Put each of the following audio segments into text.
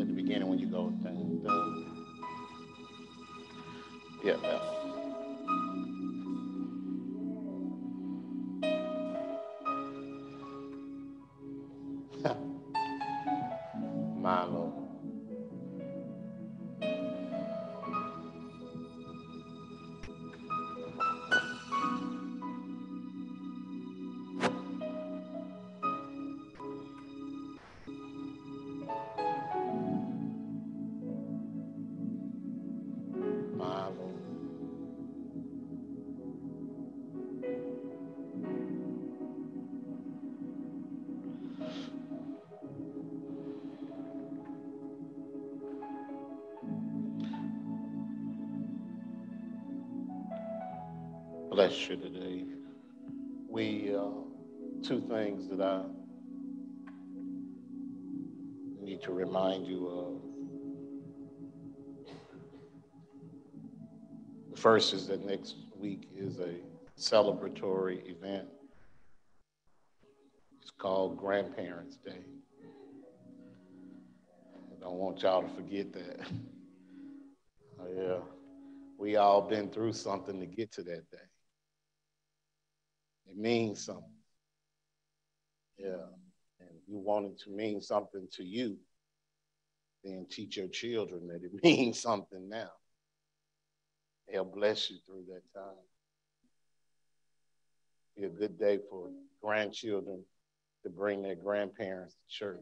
at the beginning when you go. And, yeah. My Lord. Bless you today. We, two things that I need to remind you of. The first is that next week is a celebratory event. It's called Grandparents' Day. I don't want y'all to forget that. Oh, yeah. We all been through something to get to that day. It means something. Yeah. And if you want it to mean something to you, then teach your children that it means something now. They'll bless you through that time. Be a good day for grandchildren to bring their grandparents to church.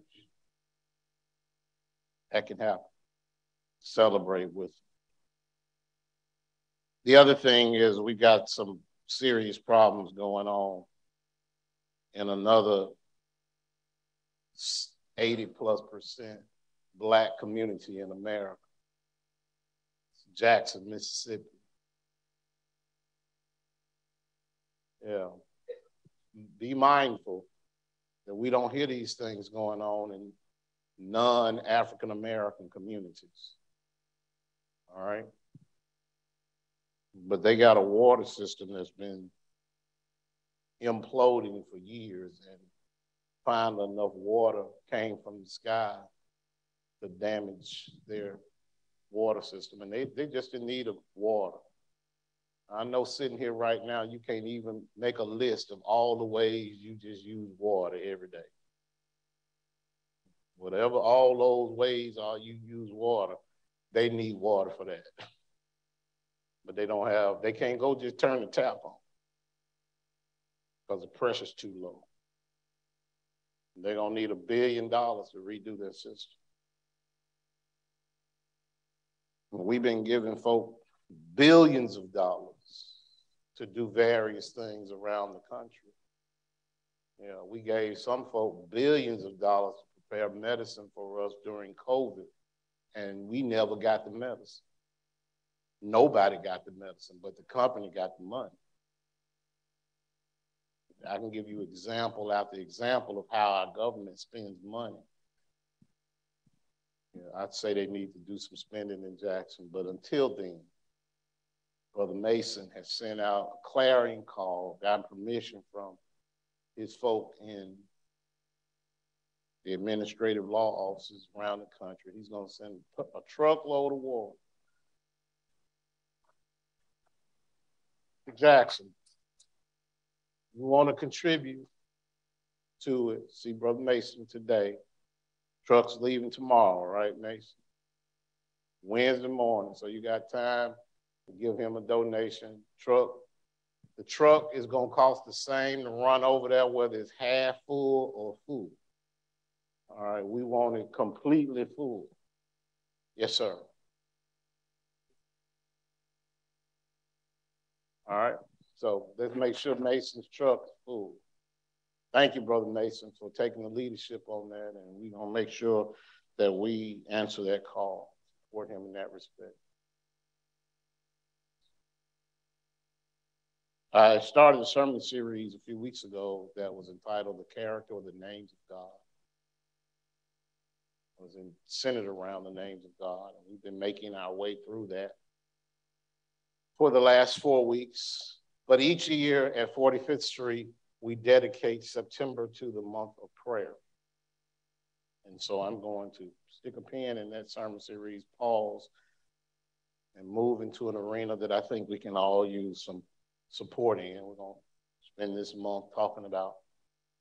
That can happen. Celebrate with them. The other thing is we got some serious problems going on in another 80+% black community in America. It's Jackson, Mississippi. Yeah. Be mindful that we don't hear these things going on in non-African American communities. All right? But they got a water system that's been imploding for years, and finally enough water came from the sky to damage their water system. And they're just in need of water. I know sitting here right now, you can't even make a list of all the ways you just use water every day. Whatever all those ways are you use water, they need water for that. But they don't have, they can't go just turn the tap on because the pressure's too low. They're going to need $1 billion to redo their system. We've been giving folk billions of dollars to do various things around the country. You know, we gave some folk billions of dollars to prepare medicine for us during COVID, and we never got the medicine. Nobody got the medicine, but the company got the money. I can give you example after example of how our government spends money. You know, I'd say they need to do some spending in Jackson, but until then, Brother Mason has sent out a clarion call, got permission from his folk in the administrative law offices around the country. He's going to send a truckload of water Jackson. You want to contribute to it. See Brother Mason today. Truck's leaving tomorrow, right, Mason? Wednesday morning. So you got time to give him a donation. Truck. The truck is going to cost the same to run over there, whether it's half full or full. All right, we want it completely full. Yes, sir. All right, so let's make sure Mason's truck is full. Thank you, Brother Mason, for taking the leadership on that, and we're going to make sure that we answer that call, support him in that respect. I started a sermon series a few weeks ago that was entitled The Character or the Names of God. It was centered around the names of God, and we've been making our way through that for the last 4 weeks, but each year at 45th Street, we dedicate September to the month of prayer. And so I'm going to stick a pin in that sermon series, pause, and move into an arena that I think we can all use some support in. We're going to spend this month talking about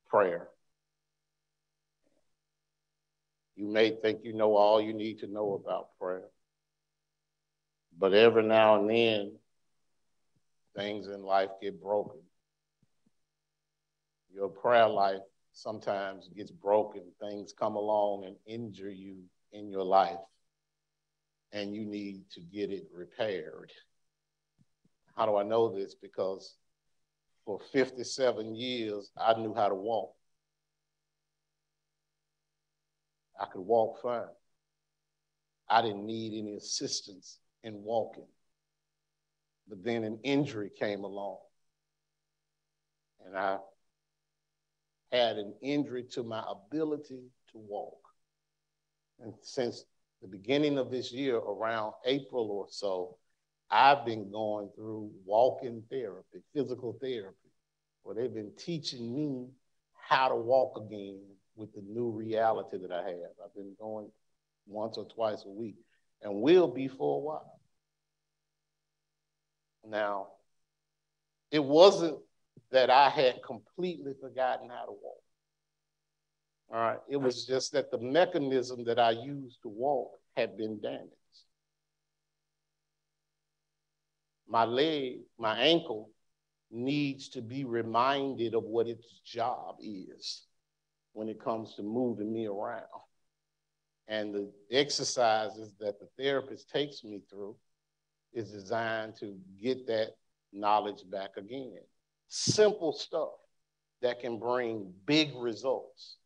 prayer. You may think you know all you need to know about prayer, but every now and then, things in life get broken. Your prayer life sometimes gets broken. Things come along and injure you in your life, and you need to get it repaired. How do I know this? Because for 57 years, I knew how to walk. I could walk fine. I didn't need any assistance in walking. But then an injury came along, and I had an injury to my ability to walk. And since the beginning of this year, around April or so, I've been going through walking therapy, physical therapy, where they've been teaching me how to walk again with the new reality that I have. I've been going once or twice a week and will be for a while. Now, it wasn't that I had completely forgotten how to walk. All right, it was just that the mechanism that I used to walk had been damaged. My leg, my ankle needs to be reminded of what its job is when it comes to moving me around. And the exercises that the therapist takes me through is designed to get that knowledge back again. Simple stuff that can bring big results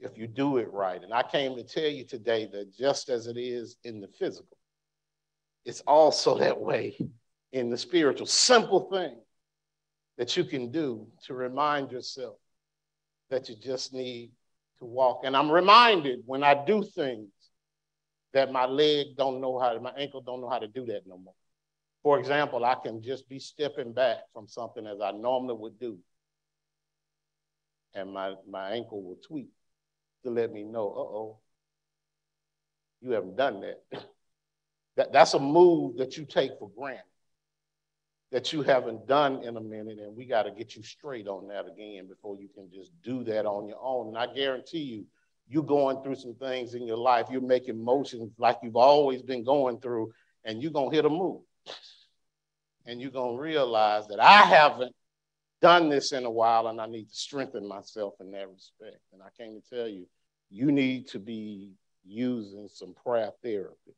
if you do it right. And I came to tell you today that just as it is in the physical, it's also that way in the spiritual. Simple thing that you can do to remind yourself that you just need to walk. And I'm reminded when I do things that my leg don't know how to, my ankle don't know how to do that no more. For example, I can just be stepping back from something as I normally would do, and my ankle will tweak to let me know, uh-oh, you haven't done that. That's a move that you take for granted, that you haven't done in a minute, and we got to get you straight on that again before you can just do that on your own. And I guarantee you, you're going through some things in your life. You're making motions like you've always been going through, and you're going to hit a move. And you're going to realize that I haven't done this in a while, and I need to strengthen myself in that respect. And I came to tell you, you need to be using some prayer therapy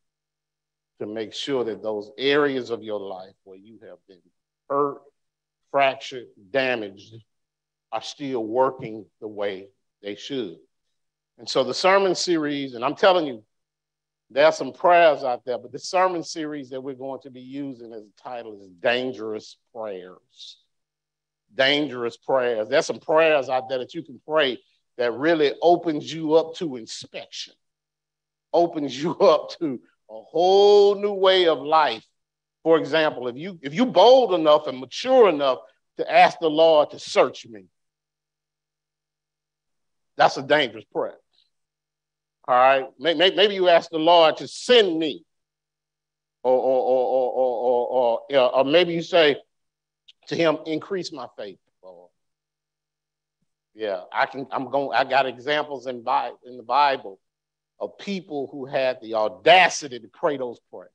to make sure that those areas of your life where you have been hurt, fractured, damaged, are still working the way they should. And so the sermon series, and I'm telling you, there are some prayers out there, but the sermon series that we're going to be using as a title is Dangerous Prayers. Dangerous Prayers. There's some prayers out there that you can pray that really opens you up to inspection, opens you up to a whole new way of life. For example, if you bold enough and mature enough to ask the Lord to search me, that's a dangerous prayer. All right, maybe you ask the Lord to send me, or maybe you say to Him, increase my faith. Lord. Yeah, I got examples in the Bible of people who had the audacity to pray those prayers,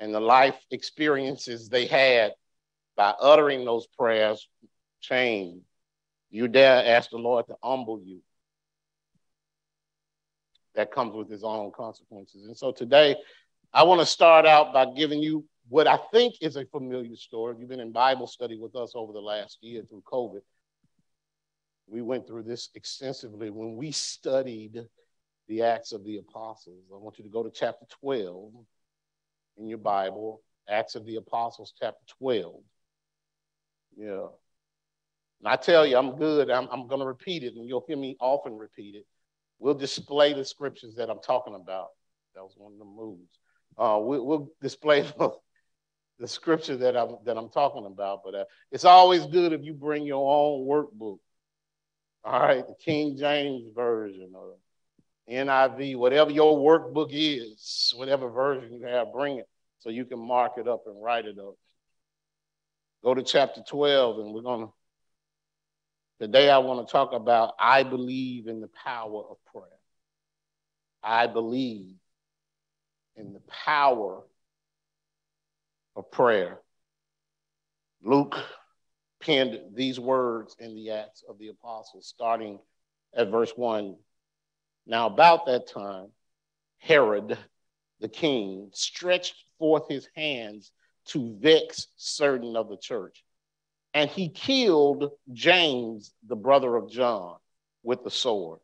and the life experiences they had by uttering those prayers changed. You dare ask the Lord to humble you. That comes with its own consequences. And so today, I want to start out by giving you what I think is a familiar story. If you've been in Bible study with us over the last year through COVID, we went through this extensively when we studied the Acts of the Apostles. I want you to go to chapter 12 in your Bible, Acts of the Apostles, chapter 12. Yeah. And I tell you, I'm good. I'm going to repeat it, and you'll hear me often repeat it. We'll display the scriptures that I'm talking about. That was one of the moves. We'll display the scripture that I'm talking about. But it's always good if you bring your own workbook. All right, the King James version or NIV, whatever your workbook is, whatever version you have, bring it so you can mark it up and write it up. Go to chapter 12, and today I want to talk about I believe in the power of prayer. I believe in the power of prayer. Luke penned these words in the Acts of the Apostles, starting at verse 1. Now, about that time, Herod the king stretched forth his hands to vex certain of the church, and he killed James, the brother of John, with the sword.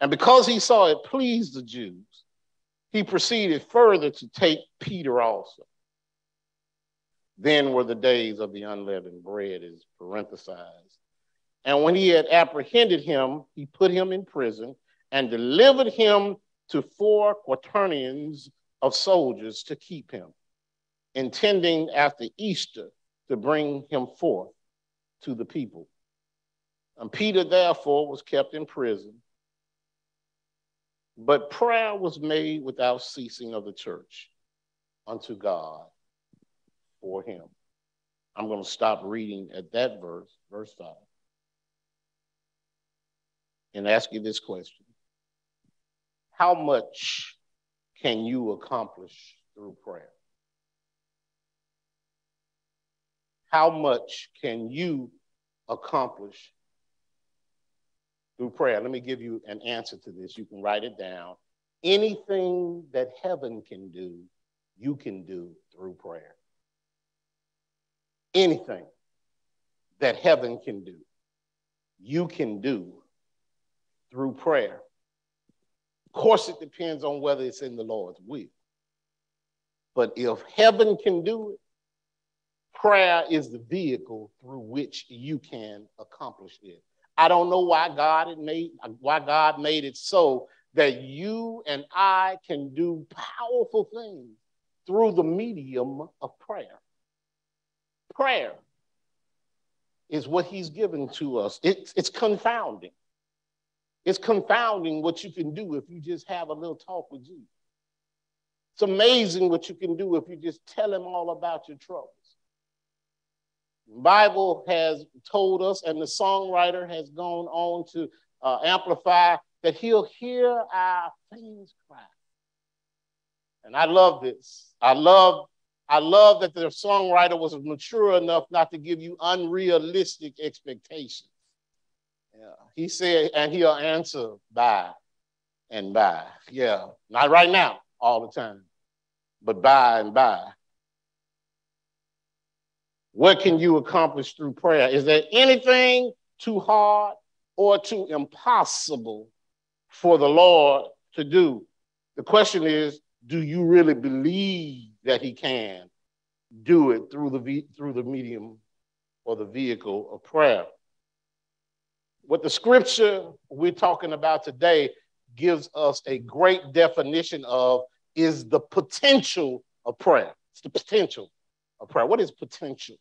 And because he saw it pleased the Jews, he proceeded further to take Peter also. Then were the days of the unleavened bread, is parenthesized. And when he had apprehended him, he put him in prison and delivered him to 4 quaternions of soldiers to keep him, intending after Easter to bring him forth to the people. And Peter, therefore, was kept in prison. But prayer was made without ceasing of the church unto God for him. I'm going to stop reading at that verse, verse 5, and ask you this question. How much can you accomplish through prayer? How much can you accomplish through prayer? Let me give you an answer to this. You can write it down. Anything that heaven can do, you can do through prayer. Anything that heaven can do, you can do through prayer. Of course, it depends on whether it's in the Lord's will. But if heaven can do it, prayer is the vehicle through which you can accomplish it. I don't know why God made it so that you and I can do powerful things through the medium of prayer. Prayer is what he's given to us. It's confounding. It's confounding what you can do if you just have a little talk with Jesus. It's amazing what you can do if you just tell him all about your troubles. The Bible has told us, and the songwriter has gone on to amplify, that he'll hear our things cry. And I love this. I love that the songwriter was mature enough not to give you unrealistic expectations. Yeah. He said, and he'll answer by and by. Yeah, not right now all the time, but by and by. What can you accomplish through prayer? Is there anything too hard or too impossible for the Lord to do? The question is, do you really believe that he can do it through the medium or the vehicle of prayer? What the scripture we're talking about today gives us a great definition of is the potential of prayer. It's the potential of prayer. What is potential?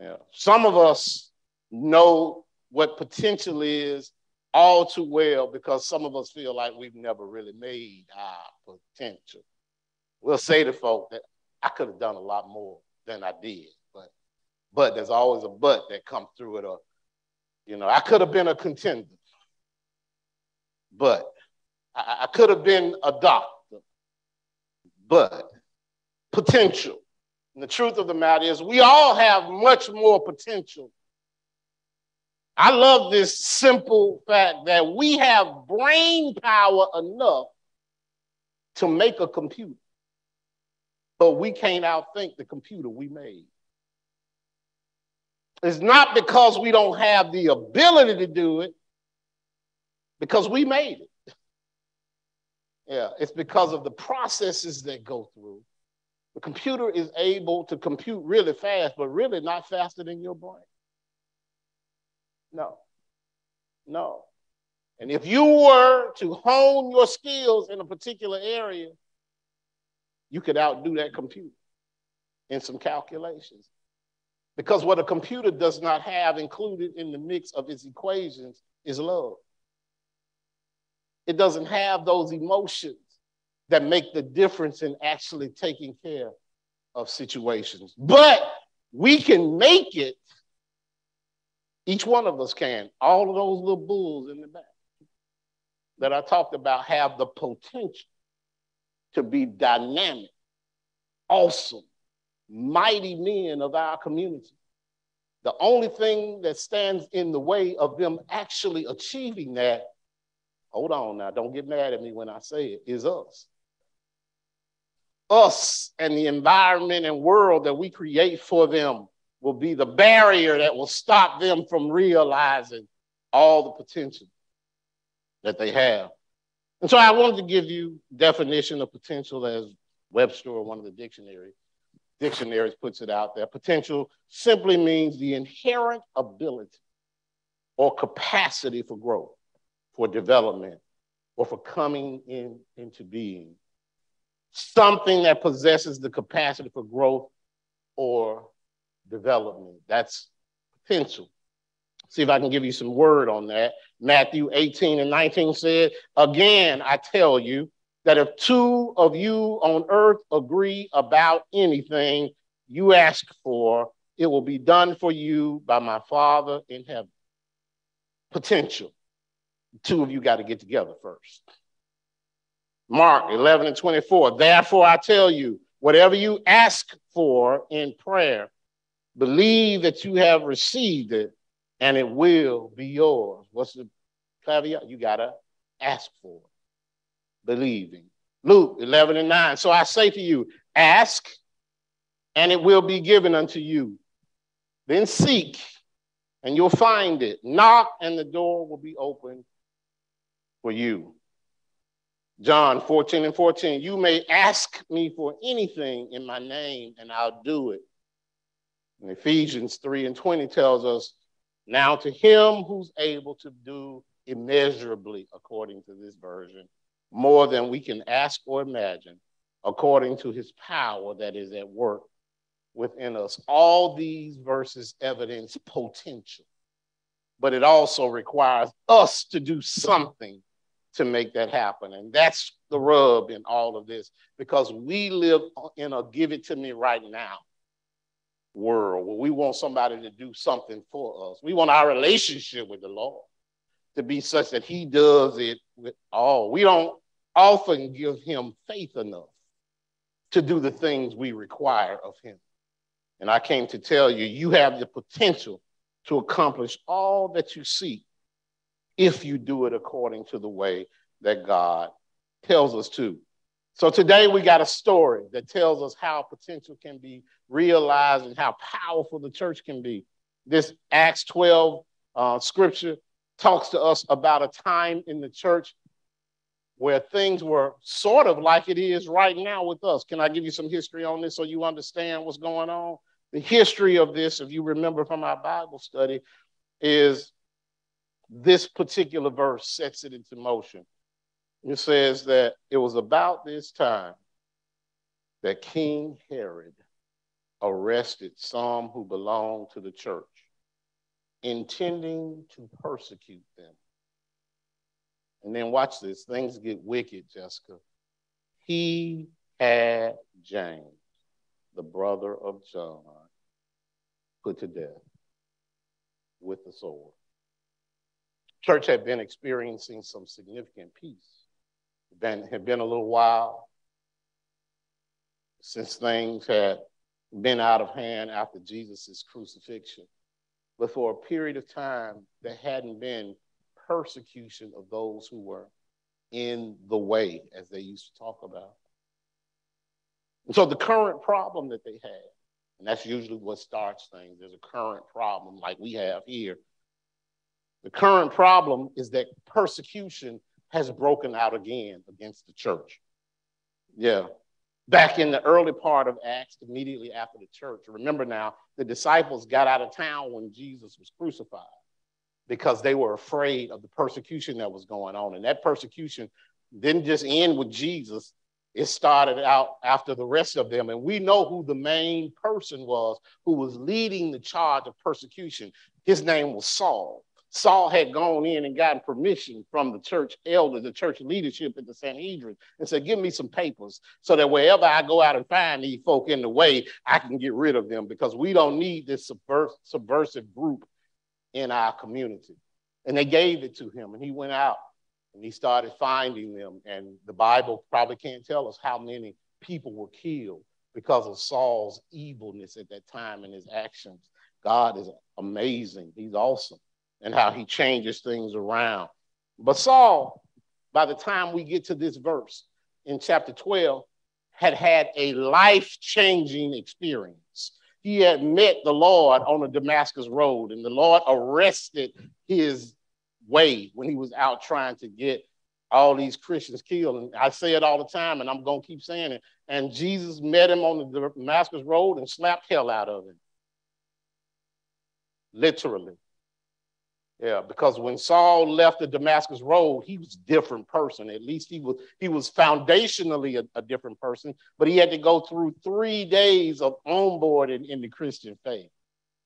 Yeah. Some of us know what potential is all too well because some of us feel like we've never really made our potential. We'll say to folk that I could have done a lot more than I did, but there's always a but that comes through it. Or, you know, I could have been a contender, but I could have been a doctor, but potential. And the truth of the matter is we all have much more potential. I love this simple fact that we have brain power enough to make a computer, but we can't outthink the computer we made. It's not because we don't have the ability to do it, because we made it. Yeah, it's because of the processes that go through. The computer is able to compute really fast, but really not faster than your brain. No. And if you were to hone your skills in a particular area, you could outdo that computer in some calculations. Because what a computer does not have included in the mix of its equations is love. It doesn't have those emotions that make the difference in actually taking care of situations. But we can make it. Each one of us can. All of those little bulls in the back that I talked about have the potential to be dynamic, awesome, mighty men of our community. The only thing that stands in the way of them actually achieving that, hold on now, don't get mad at me when I say it, is us. Us and the environment and world that we create for them will be the barrier that will stop them from realizing all the potential that they have. And so I wanted to give you definition of potential as Webster or one of the dictionaries puts it out there. Potential simply means the inherent ability or capacity for growth, for development, or for coming into being. Something that possesses the capacity for growth or development. That's potential. See if I can give you some word on that. Matthew 18:19 said, "Again, I tell you, that if two of you on earth agree about anything you ask for, it will be done for you by my Father in heaven." Potential. The two of you got to get together first. Mark 11:24, "Therefore I tell you, whatever you ask for in prayer, believe that you have received it and it will be yours." What's the caveat? You got to ask for it. Believing. Luke 11:9. "So I say to you, ask, and it will be given unto you. Then seek, and you'll find it. Knock, and the door will be opened for you." John 14:14. "You may ask me for anything in my name, and I'll do it." And Ephesians 3:20 tells us, "Now to him who's able to do immeasurably," according to this version, "more than we can ask or imagine, according to his power that is at work within us." All these verses evidence potential, but it also requires us to do something to make that happen. And that's the rub in all of this, because we live in a give it to me right now world where we want somebody to do something for us. We want our relationship with the Lord to be such that he does it with all. We don't often give him faith enough to do the things we require of him. And I came to tell you, you have the potential to accomplish all that you seek if you do it according to the way that God tells us to. So today we got a story that tells us how potential can be realized and how powerful the church can be. This Acts 12 scripture talks to us about a time in the church where things were sort of like it is right now with us. Can I give you some history on this so you understand what's going on? The history of this, if you remember from our Bible study, is this particular verse sets it into motion. It says that it was about this time that King Herod arrested some who belonged to the church, intending to persecute them. And then watch this, things get wicked, Jessica. He had James, the brother of John, put to death with the sword. Church had been experiencing some significant peace. It had been a little while since things had been out of hand after Jesus' crucifixion. But for a period of time, there hadn't been persecution of those who were in the way, as they used to talk about. And so the current problem that they had, and that's usually what starts things, there's a current problem like we have here. The current problem is that persecution has broken out again against the church. Yeah. Back in the early part of Acts, immediately after the church, remember now, the disciples got out of town when Jesus was crucified because they were afraid of the persecution that was going on. And that persecution didn't just end with Jesus. It started out after the rest of them. And we know who the main person was who was leading the charge of persecution. His name was Saul. Saul had gone in and gotten permission from the church elder, the church leadership at the Sanhedrin, and said, give me some papers so that wherever I go out and find these folk in the way, I can get rid of them, because we don't need this subversive group in our community. And they gave it to him, and he went out and he started finding them. And the Bible probably can't tell us how many people were killed because of Saul's evilness at that time and his actions. God is amazing. He's awesome. And how he changes things around. But Saul, by the time we get to this verse in chapter 12, had had a life-changing experience. He had met the Lord on the Damascus Road, and the Lord arrested his way when he was out trying to get all these Christians killed. And I say it all the time, and I'm going to keep saying it. And Jesus met him on the Damascus Road and slapped hell out of him. Literally. Yeah, because when Saul left the Damascus Road, he was a different person. At least he was foundationally a different person, but he had to go through 3 days of onboarding in the Christian faith.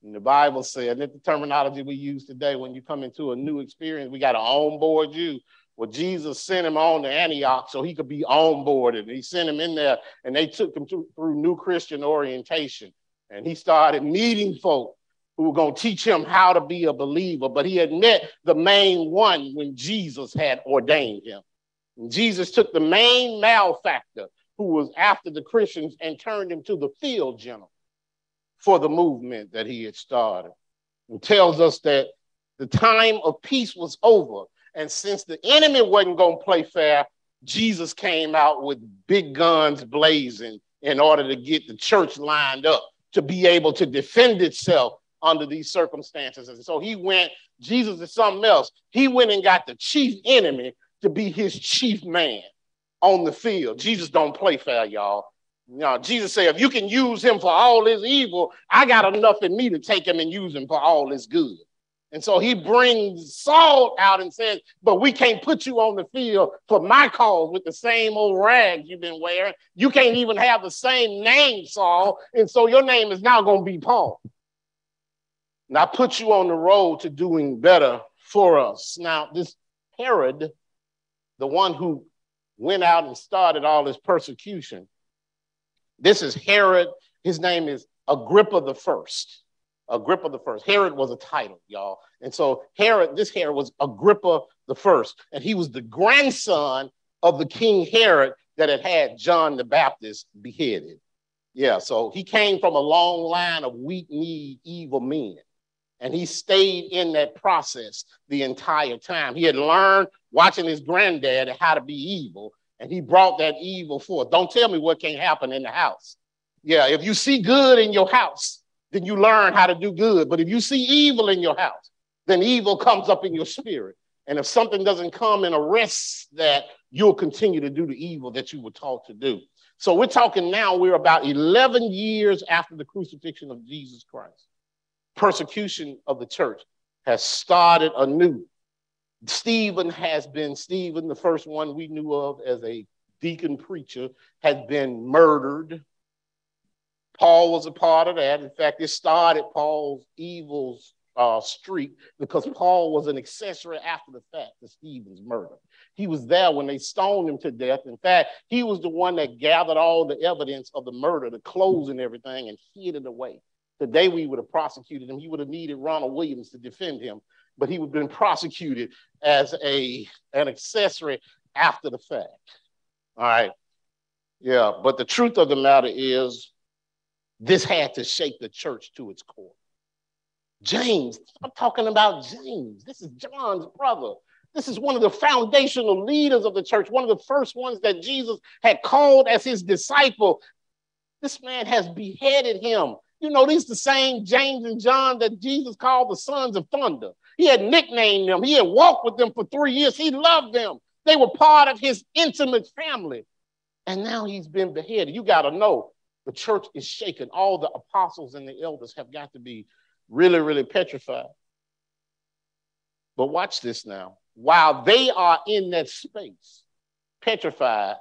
And the Bible said, and that's the terminology we use today, when you come into a new experience, we got to onboard you. Well, Jesus sent him on to Antioch so he could be onboarded. He sent him in there, and they took him through new Christian orientation. And he started meeting folk who were going to teach him how to be a believer, but he had met the main one when Jesus had ordained him. And Jesus took the main malefactor who was after the Christians and turned him to the field general for the movement that he had started. It tells us that the time of peace was over, and since the enemy wasn't going to play fair, Jesus came out with big guns blazing in order to get the church lined up to be able to defend itself under these circumstances. And so he went, Jesus is something else. He went and got the chief enemy to be his chief man on the field. Jesus don't play fair, y'all. You know, Jesus said, if you can use him for all his evil, I got enough in me to take him and use him for all his good. And so he brings Saul out and says, but we can't put you on the field for my cause with the same old rags you've been wearing. You can't even have the same name, Saul. And so your name is now going to be Paul. And I put you on the road to doing better for us. Now, this Herod, the one who went out and started all this persecution, this is Herod. His name is Agrippa the First. Agrippa the First. Herod was a title, y'all. And so Herod, this Herod was Agrippa the First. And he was the grandson of the King Herod that had had John the Baptist beheaded. Yeah, so he came from a long line of weak-kneed evil men. And he stayed in that process the entire time. He had learned, watching his granddad, how to be evil. And he brought that evil forth. Don't tell me what can't happen in the house. Yeah, if you see good in your house, then you learn how to do good. But if you see evil in your house, then evil comes up in your spirit. And if something doesn't come and arrest that, you'll continue to do the evil that you were taught to do. So we're talking now, we're about 11 years after the crucifixion of Jesus Christ. Persecution of the church has started anew. Stephen has been, Stephen, the first one we knew of as a deacon preacher, has been murdered. Paul was a part of that. In fact, it started Paul's evil streak because Paul was an accessory after the fact to Stephen's murder. He was there when they stoned him to death. In fact, he was the one that gathered all the evidence of the murder, the clothes and everything, and hid it away. Today we would have prosecuted him. He would have needed Ronald Williams to defend him, but he would have been prosecuted as an accessory after the fact. All right. Yeah, but the truth of the matter is this had to shake the church to its core. James, I'm talking about James. This is John's brother. This is one of the foundational leaders of the church, one of the first ones that Jesus had called as his disciple. This man has beheaded him. You know, these the same James and John that Jesus called the sons of thunder. He had nicknamed them. He had walked with them for 3 years. He loved them. They were part of his intimate family. And now he's been beheaded. You got to know, the church is shaken. All the apostles and the elders have got to be really, really petrified. But watch this now. While they are in that space, petrified,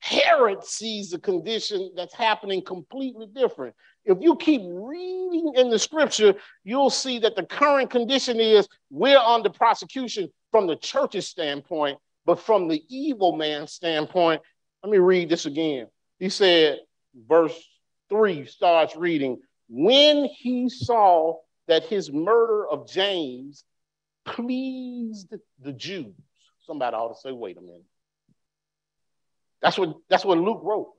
Herod sees a condition that's happening completely different. If you keep reading in the scripture, you'll see that the current condition is we're under prosecution from the church's standpoint, but from the evil man's standpoint. Let me read this again. He said, verse 3 starts reading, when he saw that his murder of James pleased the Jews. Somebody ought to say, wait a minute. That's what Luke wrote.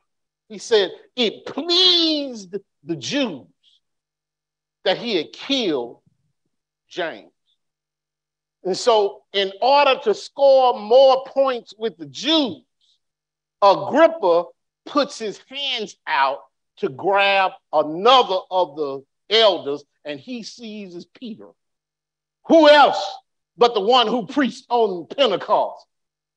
He said, it pleased the Jews that he had killed James. And so in order to score more points with the Jews, Agrippa puts his hands out to grab another of the elders, and he seizes Peter. Who else but the one who preached on Pentecost?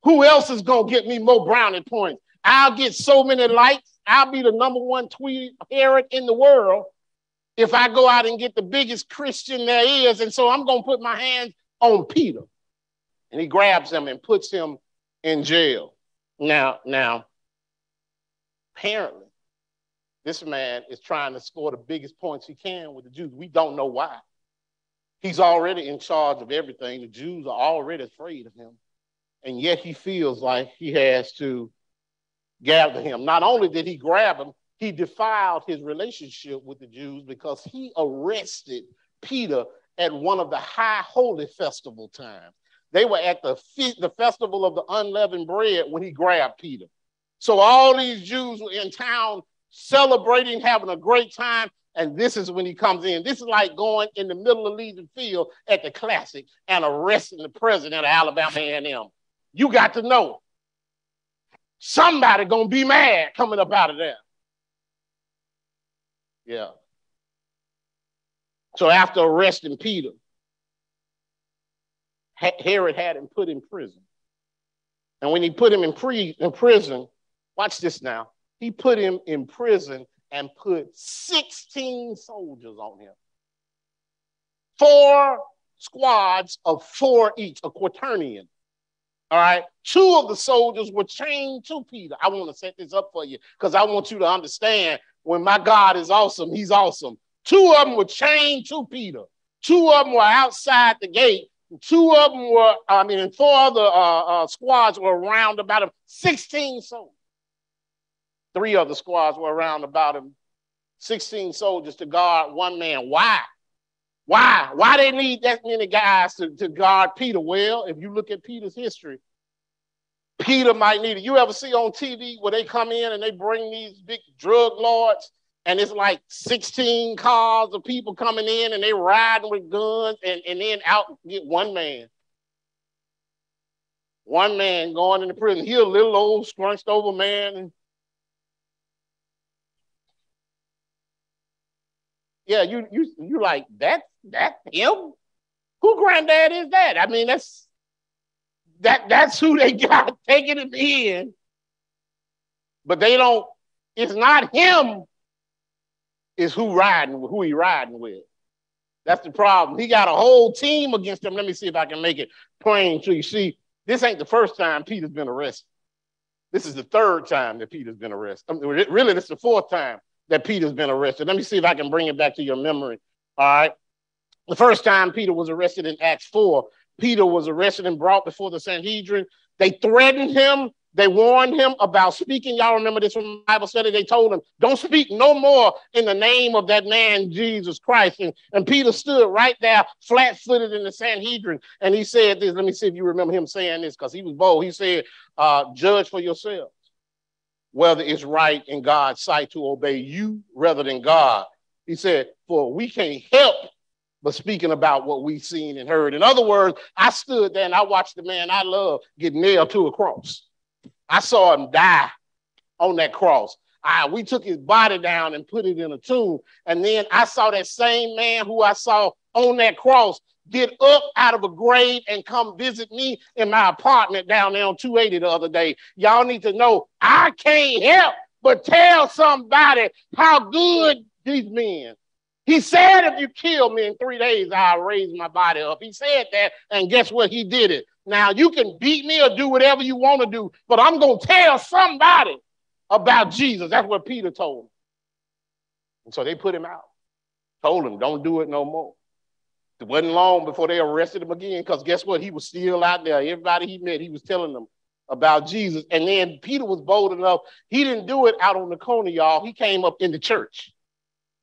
Who else is going to get me more brownie points? I'll get so many likes. I'll be the #1 tweet Herod in the world if I go out and get the biggest Christian there is. And so I'm going to put my hands on Peter. And he grabs him and puts him in jail. Now, apparently, this man is trying to score the biggest points he can with the Jews. We don't know why. He's already in charge of everything. The Jews are already afraid of him. And yet he feels like he has to gather him. Not only did he grab him, he defiled his relationship with the Jews because he arrested Peter at one of the high holy festival times. They were at the festival of the unleavened bread when he grabbed Peter. So all these Jews were in town celebrating, having a great time. And this is when he comes in. This is like going in the middle of Legion Field at the Classic and arresting the president of Alabama A&M. You got to know somebody going to be mad coming up out of there. Yeah. So after arresting Peter, Herod had him put in prison. And when he put him in prison, watch this now. He put him in prison and put 16 soldiers on him. 4 squads of 4 each, a quaternion. All right, 2 of the soldiers were chained to Peter. I want to set this up for you because I want you to understand when my God is awesome, he's awesome. 2 of them were chained to Peter. 2 of them were outside the gate. 2 of them were, 4 other squads were around about him, 16 soldiers. 3 other squads were around about him, 16 soldiers to guard one man. Why? Why? Why they need that many guys to guard Peter? Well, if you look at Peter's history, Peter might need it. You ever see on TV where they come in and they bring these big drug lords and it's like 16 cars of people coming in and they riding with guns and then out get one man. One man going into prison. He's a little old, scrunched over man. Yeah, you like that's him? Who granddad is that? I mean, that's who they got taking him in. But they don't, it's not him, it's who he riding with. That's the problem. He got a whole team against him. Let me see if I can make it plain so you see. This ain't the first time Peter's been arrested. This is the 3rd time that Peter's been arrested. I mean, really, this is the 4th time that Peter's been arrested. Let me see if I can bring it back to your memory, all right? The first time Peter was arrested in Acts 4, Peter was arrested and brought before the Sanhedrin. They threatened him. They warned him about speaking. Y'all remember this from Bible study? They told him, don't speak no more in the name of that man, Jesus Christ. And Peter stood right there, flat-footed in the Sanhedrin, and he said this. Let me see if you remember him saying this, because he was bold. He said, judge for yourself whether it's right in God's sight to obey you rather than God. He said, for we can't help but speaking about what we've seen and heard. In other words, I stood there and I watched the man I love get nailed to a cross. I saw him die on that cross. We took his body down and put it in a tomb. And then I saw that same man who I saw on that cross get up out of a grave and come visit me in my apartment down there on 280 the other day. Y'all need to know I can't help but tell somebody how good these men. He said, if you kill me in 3 days, I'll raise my body up. He said that, and guess what? He did it. Now, you can beat me or do whatever you want to do, but I'm going to tell somebody about Jesus. That's what Peter told him. And so they put him out, told him, don't do it no more. It wasn't long before they arrested him again, because guess what? He was still out there. Everybody he met, he was telling them about Jesus. And then Peter was bold enough. He didn't do it out on the corner, y'all. He came up in the church,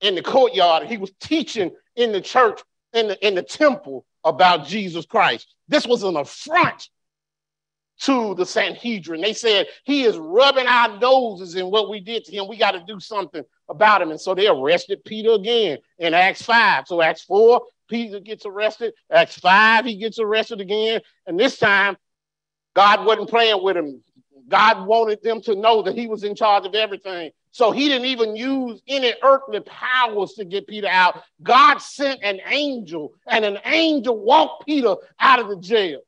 in the courtyard, and he was teaching in the church, in the temple about Jesus Christ. This was an affront to the Sanhedrin. They said, he is rubbing our noses in what we did to him. We got to do something about him. And so they arrested Peter again in Acts 5. So Acts 4, Peter gets arrested. Acts 5, he gets arrested again. And this time, God wasn't playing with him. God wanted them to know that he was in charge of everything. So he didn't even use any earthly powers to get Peter out. God sent an angel, and an angel walked Peter out of the jail.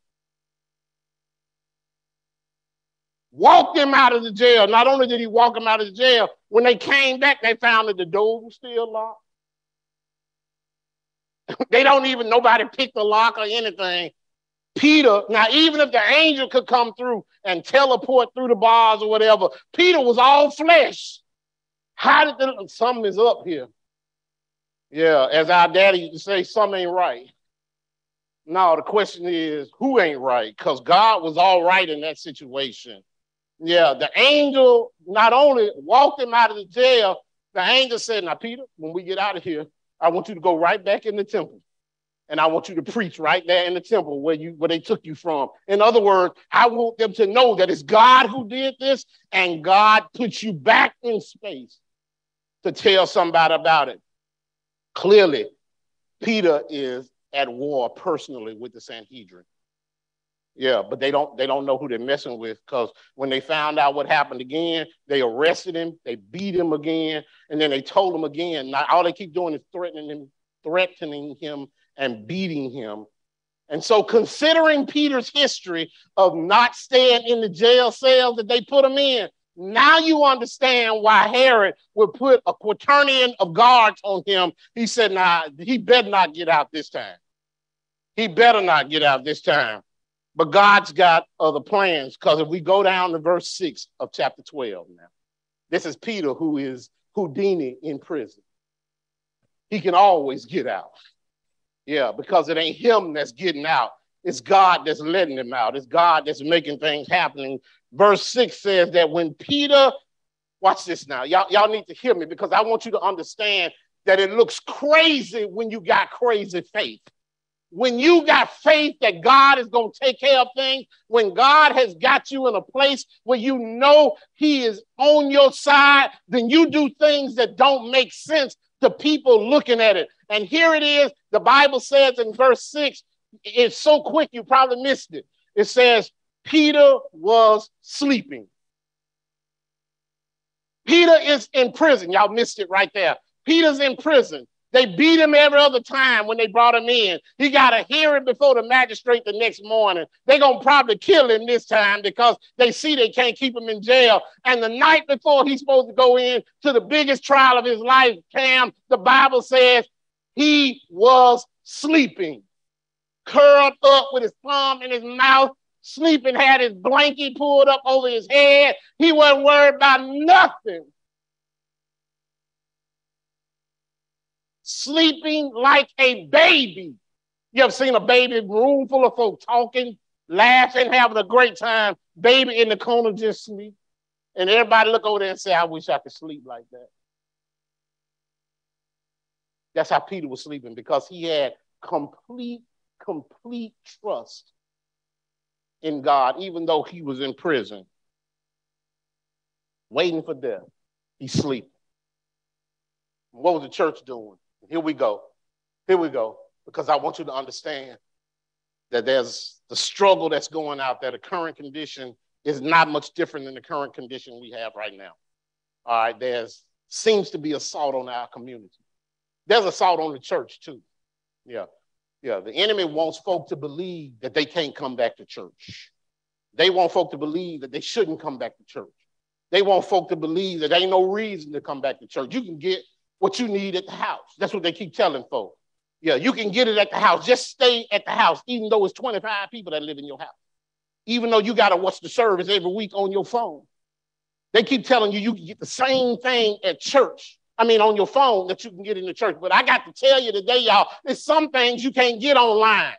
Walked him out of the jail. Not only did he walk him out of the jail, when they came back, they found that the door was still locked. They don't even, nobody picked the lock or anything. Peter, now even if the angel could come through and teleport through the bars or whatever, Peter was all flesh. How did the, something is up here. Yeah, as our daddy used to say, something ain't right. No, the question is, who ain't right? Because God was all right in that situation. Yeah, the angel not only walked him out of the jail, the angel said, now, Peter, when we get out of here, I want you to go right back in the temple. And I want you to preach right there in the temple where they took you from. In other words, I want them to know that it's God who did this, and God put you back in space to tell somebody about it. Clearly, Peter is at war personally with the Sanhedrin. Yeah, but they don't know who they're messing with, because when they found out what happened again, they arrested him, they beat him again, and then they told him again. Now, all they keep doing is threatening him and beating him. And so, considering Peter's history of not staying in the jail cell that they put him in, now you understand why Herod would put a quaternion of guards on him. He said, nah, he better not get out this time. He better not get out this time. But God's got other plans, because if we go down to verse 6 of chapter 12 now, this is Peter, who is Houdini in prison. He can always get out. Yeah, because it ain't him that's getting out. It's God that's letting him out. It's God that's making things happen. Verse 6 says that when Peter, watch this now. Y'all need to hear me, because I want you to understand that it looks crazy when you got crazy faith. When you got faith that God is going to take care of things, when God has got you in a place where you know he is on your side, then you do things that don't make sense to people looking at it. And here it is. The Bible says in verse 6, it's so quick you probably missed it. It says, Peter was sleeping. Peter is in prison. Y'all missed it right there. Peter's in prison. They beat him every other time when they brought him in. He got a hearing before the magistrate the next morning. They're going to probably kill him this time, because they see they can't keep him in jail. And the night before he's supposed to go in to the biggest trial of his life, Cam, the Bible says he was sleeping, curled up with his palm in his mouth, sleeping, had his blanket pulled up over his head. He wasn't worried about nothing. Sleeping like a baby. You ever seen a baby, room full of folk talking, laughing, having a great time, baby in the corner just sleep? And everybody look over there and say, I wish I could sleep like that. That's how Peter was sleeping, because he had complete trust in God, even though he was in prison, waiting for death. He's sleeping. What was the church doing? Here we go. Here we go. Because I want you to understand that there's the struggle that's going out there. The current condition is not much different than the current condition we have right now. All right. There seems to be assault on our community. There's assault on the church too. Yeah. Yeah. The enemy wants folk to believe that they can't come back to church. They want folk to believe that they shouldn't come back to church. They want folk to believe that there ain't no reason to come back to church. You can get what you need at the house. That's what they keep telling folks. Yeah, you can get it at the house. Just stay at the house, even though it's 25 people that live in your house. Even though you got to watch the service every week on your phone. They keep telling you you can get the same thing at church. I mean, on your phone that you can get in the church. But I got to tell you today, y'all, there's some things you can't get online.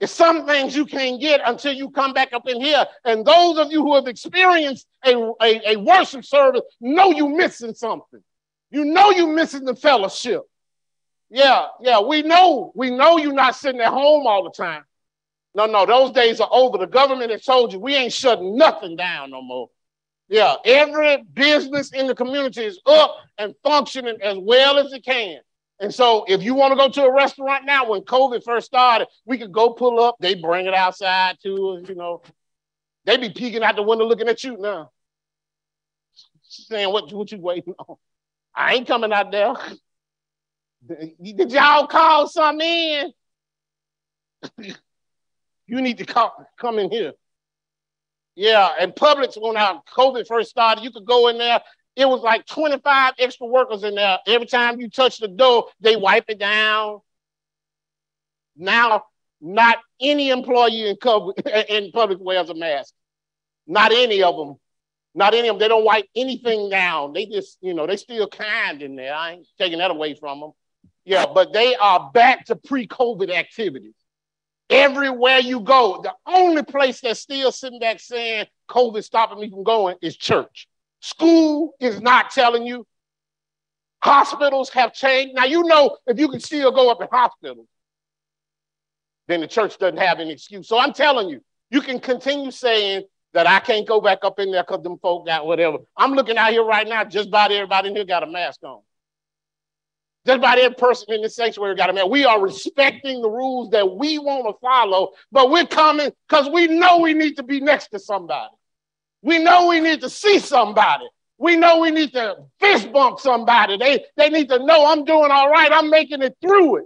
There's some things you can't get until you come back up in here. And those of you who have experienced a worship service know you're missing something. You know you're missing the fellowship. Yeah, we know you're not sitting at home all the time. No, those days are over. The government has told you we ain't shutting nothing down no more. Yeah, every business in the community is up and functioning as well as it can. And so if you want to go to a restaurant now, when COVID first started, we could go pull up. They bring it outside to us, you know. They be peeking out the window looking at you now. Saying, what you waiting on? I ain't coming out there. Did y'all call some in? You need to come in here. Yeah, and Publix, when our COVID first started, you could go in there. It was like 25 extra workers in there. Every time you touch the door, they wipe it down. Now, not any employee in Publix wears a mask. Not any of them. They don't wipe anything down. They just, they still kind in there. I ain't taking that away from them. Yeah, but they are back to pre-COVID activities. Everywhere you go, the only place that's still sitting back saying COVID stopping me from going is church. School is not telling you. Hospitals have changed. Now, if you can still go up in hospitals, then the church doesn't have any excuse. So I'm telling you, you can continue saying that I can't go back up in there because them folk got whatever. I'm looking out here right now, just about everybody in here got a mask on. Just about every person in this sanctuary got a man. We are respecting the rules that we want to follow, but we're coming because we know we need to be next to somebody. We know we need to see somebody. We know we need to fist bump somebody. They need to know I'm doing all right. I'm making it through it.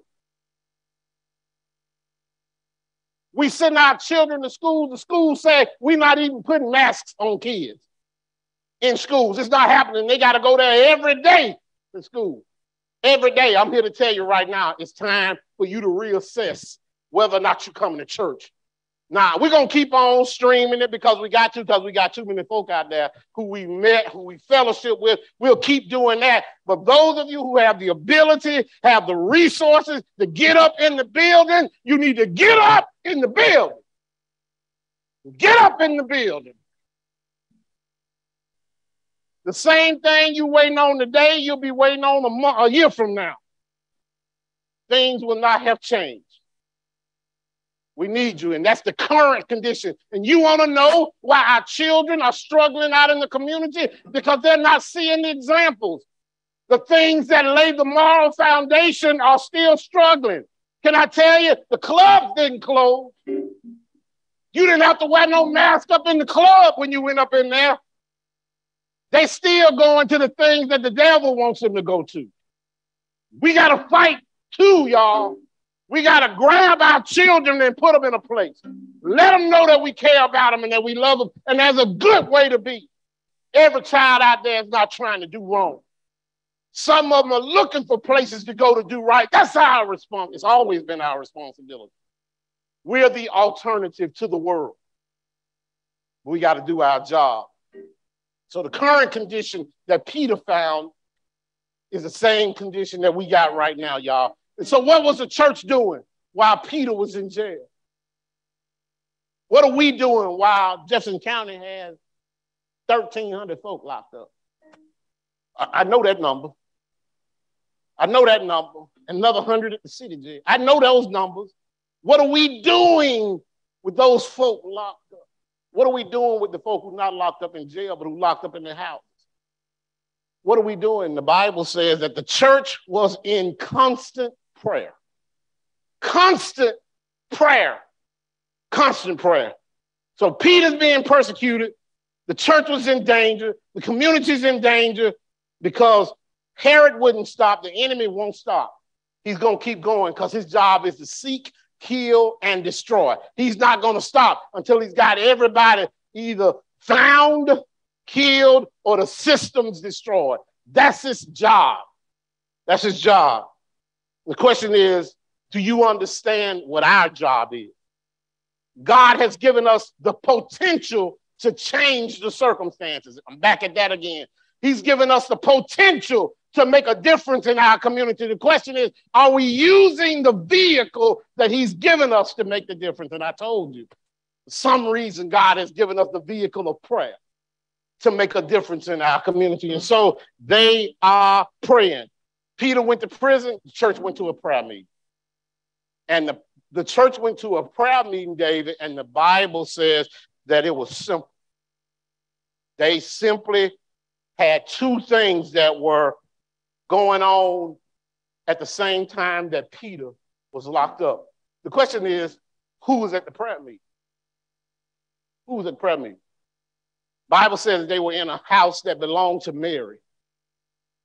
We send our children to school. The school say we're not even putting masks on kids in schools. It's not happening. They got to go there every day to school. Every day, I'm here to tell you right now, it's time for you to reassess whether or not you're coming to church. Now, we're going to keep on streaming it because we got too many folk out there who we met, who we fellowship with. We'll keep doing that. But those of you who have the ability, have the resources to get up in the building, you need to get up in the building. Get up in the building. The same thing you're waiting on today, you'll be waiting on a year from now. Things will not have changed. We need you, and that's the current condition. And you want to know why our children are struggling out in the community? Because they're not seeing the examples. The things that laid the moral foundation are still struggling. Can I tell you, the clubs didn't close. You didn't have to wear no mask up in the club when you went up in there. They still going to the things that the devil wants them to go to. We got to fight too, y'all. We got to grab our children and put them in a place. Let them know that we care about them and that we love them. And that's a good way to be. Every child out there is not trying to do wrong. Some of them are looking for places to go to do right. That's our response. It's always been our responsibility. We're the alternative to the world. We got to do our job. So the current condition that Peter found is the same condition that we got right now, y'all. And so what was the church doing while Peter was in jail? What are we doing while Jefferson County has 1,300 folk locked up? I know that number. Another 100 at the city jail. I know those numbers. What are we doing with those folk locked up? What are we doing with the folk who are not locked up in jail, but who are locked up in their houses? What are we doing? The Bible says that the church was in constant prayer. So Peter's being persecuted. The church was in danger. The community's in danger because Herod wouldn't stop. The enemy won't stop. He's going to keep going because his job is to seek, kill, and destroy. He's not going to stop until he's got everybody either found, killed, or the systems destroyed. That's his job. The question is, do you understand what our job is? God has given us the potential to change the circumstances. I'm back at that again. He's given us the potential to make a difference in our community. The question is, are we using the vehicle that he's given us to make the difference? And I told you, for some reason, God has given us the vehicle of prayer to make a difference in our community. And so they are praying. Peter went to prison. The church went to a prayer meeting. And the church went to a prayer meeting, David, and the Bible says that it was simple. They simply had two things that were going on at the same time that Peter was locked up. The question is, who was at the prayer meeting? Who was at the prayer meeting? Bible says they were in a house that belonged to Mary.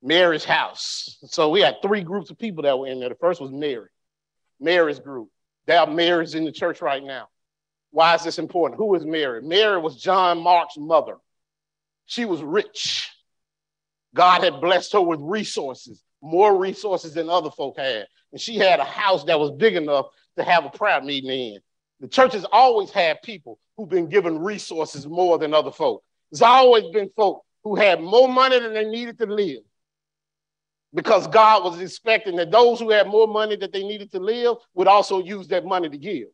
Mary's house. So we had three groups of people that were in there. The first was Mary. Mary's group. There are Marys in the church right now. Why is this important? Who is Mary? Mary was John Mark's mother. She was rich. God had blessed her with resources, more resources than other folk had. And she had a house that was big enough to have a prayer meeting in. The church has always had people who've been given resources more than other folk. There's always been folk who had more money than they needed to live, because God was expecting that those who had more money that they needed to live would also use that money to give.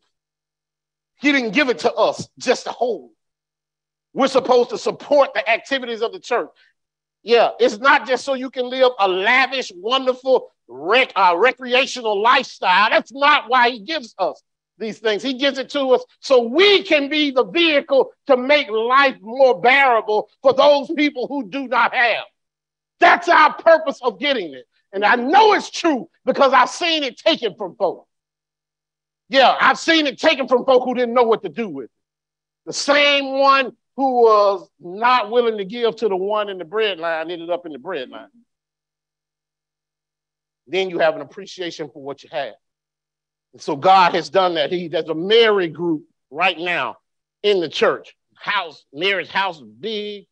He didn't give it to us just to hold. We're supposed to support the activities of the church. Yeah, it's not just so you can live a lavish, wonderful, recreational lifestyle. That's not why he gives us these things. He gives it to us so we can be the vehicle to make life more bearable for those people who do not have. That's our purpose of getting it. And I know it's true because I've seen it taken from folk. Yeah, I've seen it taken from folk who didn't know what to do with it. The same one who was not willing to give to the one in the bread line ended up in the bread line. Then you have an appreciation for what you have. And so God has done that. There's a Mary group right now in the church. Mary's house is big.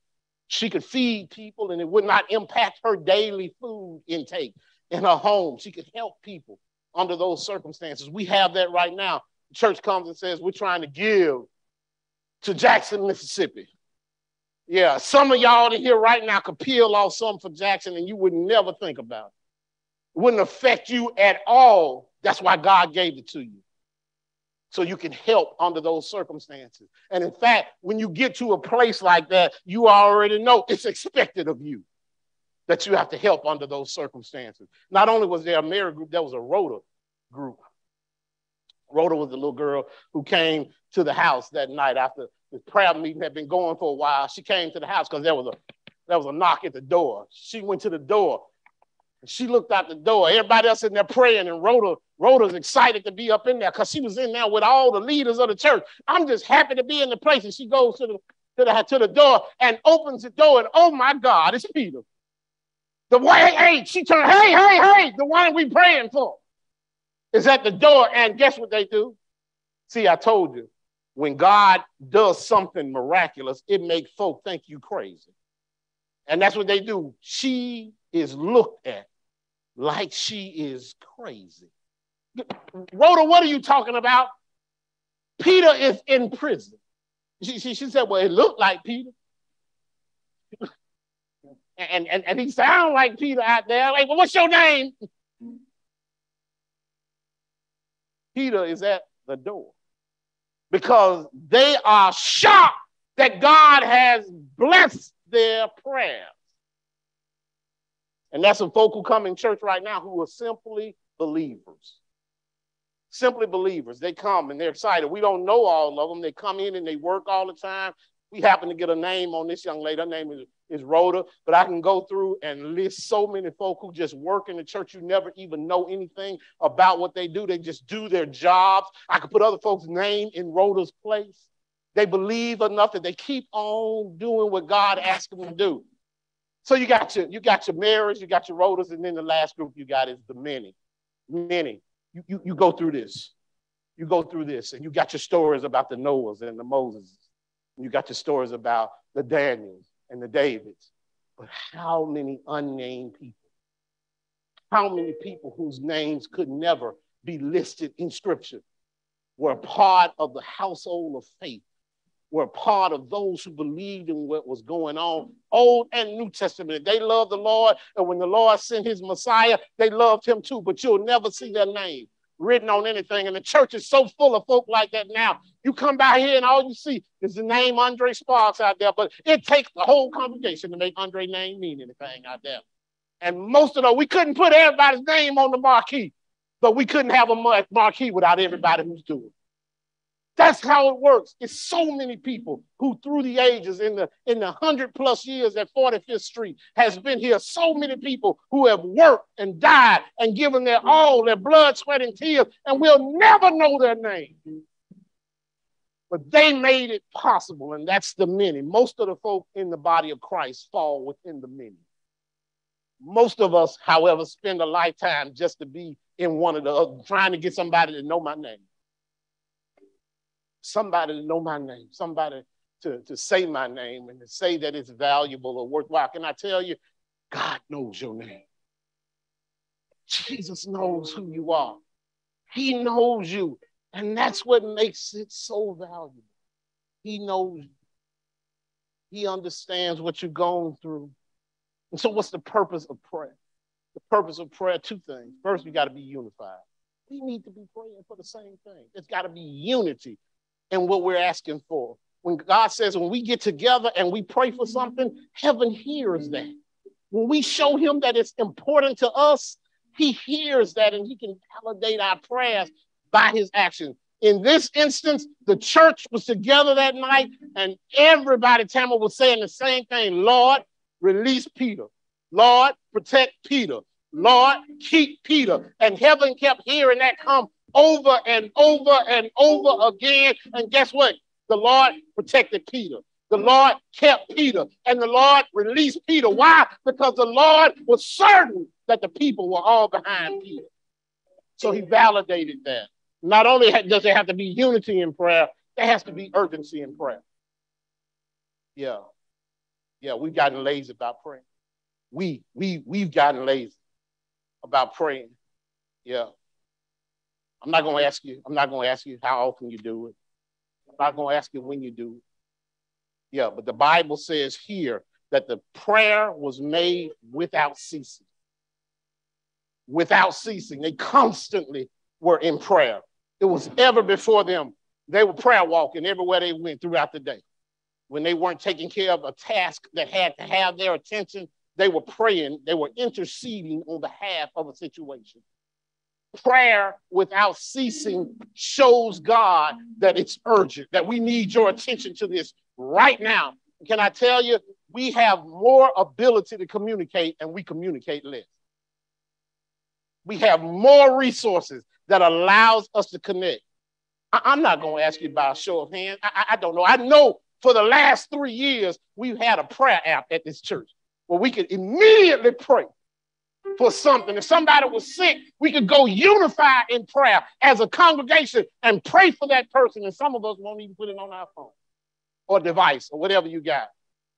She could feed people and it would not impact her daily food intake in her home. She could help people under those circumstances. We have that right now. The church comes and says, we're trying to give to Jackson, Mississippi. Yeah, some of y'all in here right now could peel off some for Jackson and you would never think about it. It wouldn't affect you at all. That's why God gave it to you, so you can help under those circumstances. And in fact, when you get to a place like that, you already know it's expected of you that you have to help under those circumstances. Not only was there a Mary group, there was a Rhoda group. Rhoda was the little girl who came to the house that night after the prayer meeting had been going for a while. She came to the house because there was a knock at the door. She went to the door. She looked out the door. Everybody else in there praying, and Rhoda's excited to be up in there because she was in there with all the leaders of the church. I'm just happy to be in the place. And she goes to the door and opens the door, and oh my God, it's Peter. The one, hey, she turned, hey, the one we praying for is at the door. And guess what they do? See, I told you, when God does something miraculous, it makes folk think you crazy. And that's what they do. She is looked at like she is crazy. Rhoda, what are you talking about? Peter is in prison. She said, well, it looked like Peter. and he sound like Peter out there. Like, well, what's your name? Peter is at the door because they are shocked that God has blessed their prayers. And that's some folk who come in church right now who are simply believers. Simply believers. They come and they're excited. We don't know all of them. They come in and they work all the time. We happen to get a name on this young lady. Her name is Rhoda. But I can go through and list so many folk who just work in the church. You never even know anything about what they do. They just do their jobs. I could put other folks' name in Rhoda's place. They believe enough that they keep on doing what God asked them to do. So you got your Marys, you got your Rhodas, and then the last group you got is the many. Many. You go through this. You go through this, and you got your stories about the Noahs and the Moses. You got your stories about the Daniels and the Davids. But how many unnamed people? How many people whose names could never be listed in Scripture were part of the household of faith were part of those who believed in what was going on, Old and New Testament. They loved the Lord, and when the Lord sent his Messiah, they loved him too, but you'll never see their name written on anything, and the church is so full of folk like that now. You come by here and all you see is the name Andre Sparks out there, but it takes the whole congregation to make Andre's name mean anything out there. And most of them, we couldn't put everybody's name on the marquee, but we couldn't have a marquee without everybody who's doing it. That's how it works. It's so many people who through the ages in the 100 plus years at 45th Street has been here. So many people who have worked and died and given their all, their blood, sweat, and tears, and we'll never know their name. But they made it possible, and that's the many. Most of the folk in the body of Christ fall within the many. Most of us, however, spend a lifetime just to be in one of the other, trying to get somebody to know my name. Somebody to know my name, somebody to say my name and to say that it's valuable or worthwhile. Can I tell you, God knows your name. Jesus knows who you are. He knows you. And that's what makes it so valuable. He knows you. He understands what you're going through. And so what's the purpose of prayer? The purpose of prayer, two things. First, we got to be unified. We need to be praying for the same thing. There's got to be unity and what we're asking for. When God says, when we get together and we pray for something, heaven hears that. When we show him that it's important to us, he hears that and he can validate our prayers by his action. In this instance, the church was together that night and everybody, Tamara, was saying the same thing. Lord, release Peter. Lord, protect Peter. Lord, keep Peter. And heaven kept hearing that come over and over and over again. And guess what? The Lord protected Peter. The Lord kept Peter. And the Lord released Peter. Why? Because the Lord was certain that the people were all behind Peter. So he validated that. Not only does there have to be unity in prayer, there has to be urgency in prayer. Yeah, we've gotten lazy about praying. We've gotten lazy about praying. Yeah. I'm not going to ask you how often you do it. I'm not going to ask you when you do it. Yeah, but the Bible says here that the prayer was made without ceasing. Without ceasing. They constantly were in prayer. It was ever before them. They were prayer walking everywhere they went throughout the day. When they weren't taking care of a task that had to have their attention, they were praying. They were interceding on behalf of a situation. Prayer without ceasing shows God that it's urgent, that we need your attention to this right now. Can I tell you, we have more ability to communicate and we communicate less. We have more resources that allows us to connect. I'm not going to ask you by a show of hands. I don't know. I know for the last 3 years, we've had a prayer app at this church where we could immediately pray for something. If somebody was sick, we could go unify in prayer as a congregation and pray for that person. And some of us won't even put it on our phone or device or whatever you got.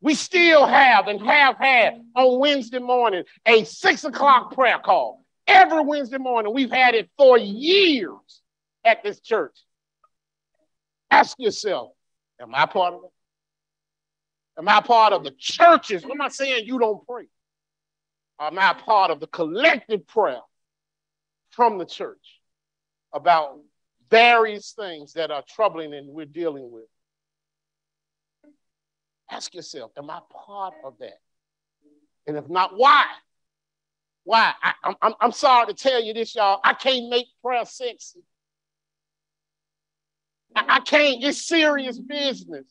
We still have and have had on Wednesday morning a 6 o'clock prayer call. Every Wednesday morning, we've had it for years at this church. Ask yourself, am I part of it? Am I part of the churches? I'm not saying you don't pray. I'm now part of the collective prayer from the church about various things that are troubling and we're dealing with. Ask yourself, am I part of that? And if not, why? Why? I'm sorry to tell you this, y'all. I can't make prayer sexy. I can't. It's serious business.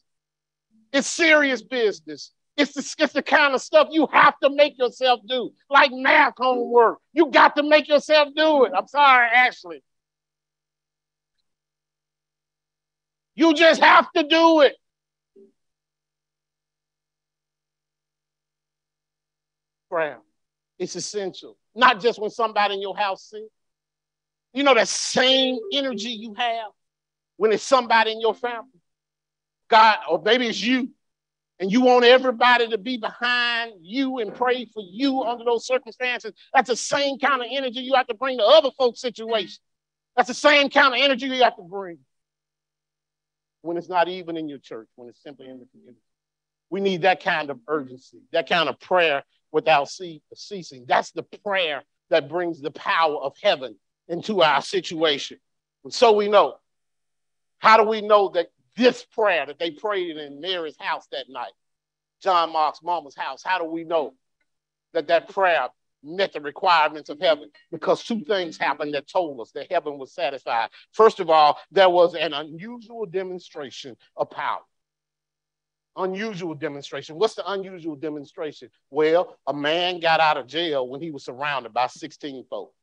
It's serious business. It's the kind of stuff you have to make yourself do, like math homework. You got to make yourself do it. I'm sorry, Ashley. You just have to do it. Prayer. It's essential. Not just when somebody in your house sick. You know that same energy you have when it's somebody in your family. God, or maybe it's you. And you want everybody to be behind you and pray for you under those circumstances. That's the same kind of energy you have to bring to other folks' situations. That's the same kind of energy you have to bring. when it's not even in your church, when it's simply in the community. We need that kind of urgency, that kind of prayer without ceasing. That's the prayer that brings the power of heaven into our situation. And so we know. How do we know that this prayer that they prayed in Mary's house that night, John Mark's mama's house, how do we know that that prayer met the requirements of heaven? Because two things happened that told us that heaven was satisfied. First of all, there was an unusual demonstration of power. Unusual demonstration. What's the unusual demonstration? Well, a man got out of jail when he was surrounded by 16 folks.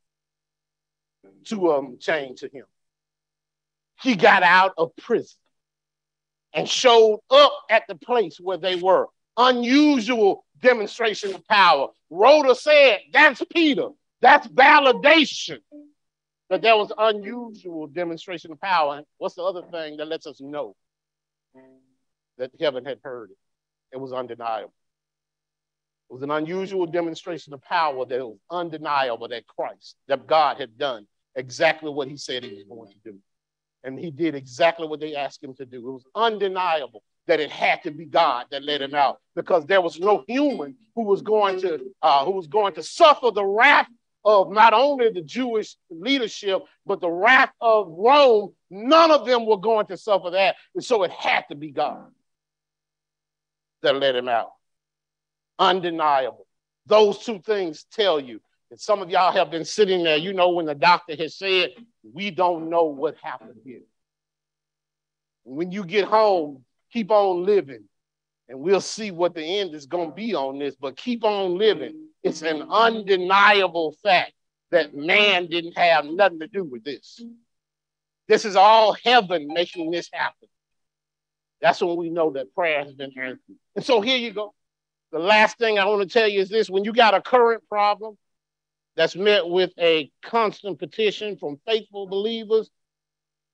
Two of them chained to him. He got out of prison and showed up at the place where they were. Unusual demonstration of power. Rhoda said, that's Peter. That's validation that there was unusual demonstration of power. And what's the other thing that lets us know that heaven had heard it? It was undeniable. It was an unusual demonstration of power that was undeniable that Christ, that God had done exactly what he said he was going to do. And he did exactly what they asked him to do. It was undeniable that it had to be God that led him out, because there was no human who was going to suffer the wrath of not only the Jewish leadership, but the wrath of Rome. None of them were going to suffer that. And so it had to be God that led him out. Undeniable. Those two things tell you. And some of y'all have been sitting there, you know, when the doctor has said, we don't know what happened here. When you get home, keep on living, and we'll see what the end is going to be on this, but keep on living. It's an undeniable fact that man didn't have nothing to do with this. This is all heaven making this happen. That's when we know that prayer has been answered. And so here you go. The last thing I want to tell you is this. When you got a current problem that's met with a constant petition from faithful believers,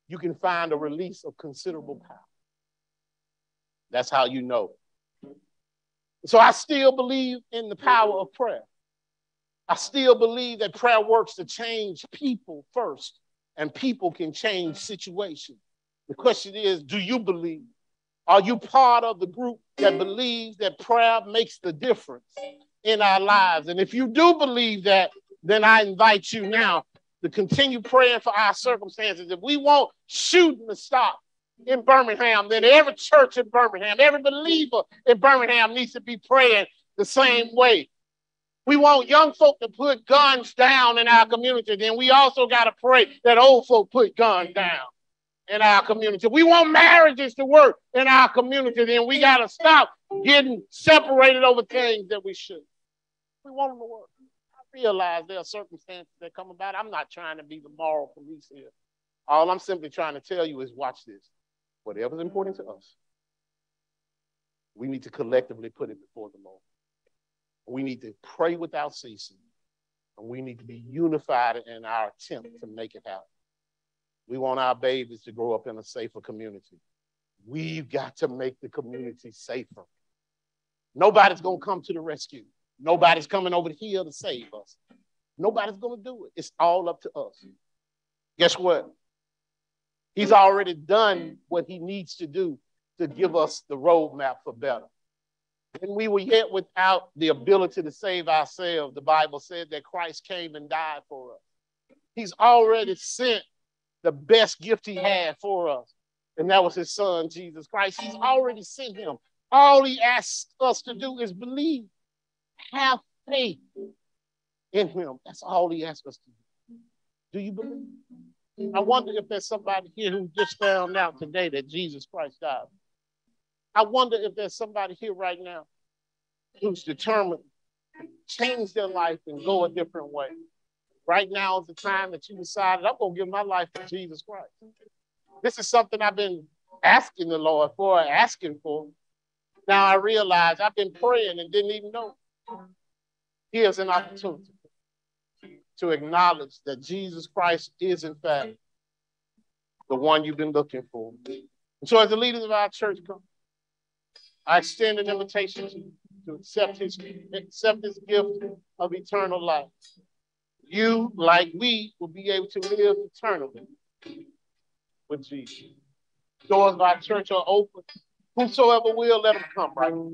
you can find a release of considerable power. That's how you know. So I still believe in the power of prayer. I still believe that prayer works to change people first, and people can change situations. The question is, do you believe? Are you part of the group that believes that prayer makes the difference in our lives? And if you do believe that, then I invite you now to continue praying for our circumstances. If we want shooting to stop in Birmingham, then every church in Birmingham, every believer in Birmingham needs to be praying the same way. We want young folk to put guns down in our community, then we also got to pray that old folk put guns down in our community. We want marriages to work in our community, then we got to stop getting separated over things that we shouldn't. We want them to work. I realize there are circumstances that come about. I'm not trying to be the moral police here. All I'm simply trying to tell you is watch this. Whatever's important to us, we need to collectively put it before the Lord. We need to pray without ceasing, and we need to be unified in our attempt to make it happen. We want our babies to grow up in a safer community. We've got to make the community safer. Nobody's going to come to the rescue. Nobody's coming over here to save us. Nobody's going to do it. It's all up to us. Guess what? He's already done what he needs to do to give us the roadmap for better. When we were yet without the ability to save ourselves, the Bible said that Christ came and died for us. He's already sent the best gift he had for us, and that was his son, Jesus Christ. He's already sent him. All he asks us to do is believe, have faith in him. That's all he asks us to do. Do you believe? I wonder if there's somebody here who just found out today that Jesus Christ died. I wonder if there's somebody here right now who's determined to change their life and go a different way. Right now is the time that you decided, I'm going to give my life to Jesus Christ. This is something I've been asking the Lord for, Now I realize I've been praying and didn't even know. Here's an opportunity to acknowledge that Jesus Christ is, in fact, the one you've been looking for. And so as the leaders of our church come, I extend an invitation to you to accept his gift of eternal life. You, like we, will be able to live eternally with Jesus. Doors of our church are open. Whosoever will, let them come right now.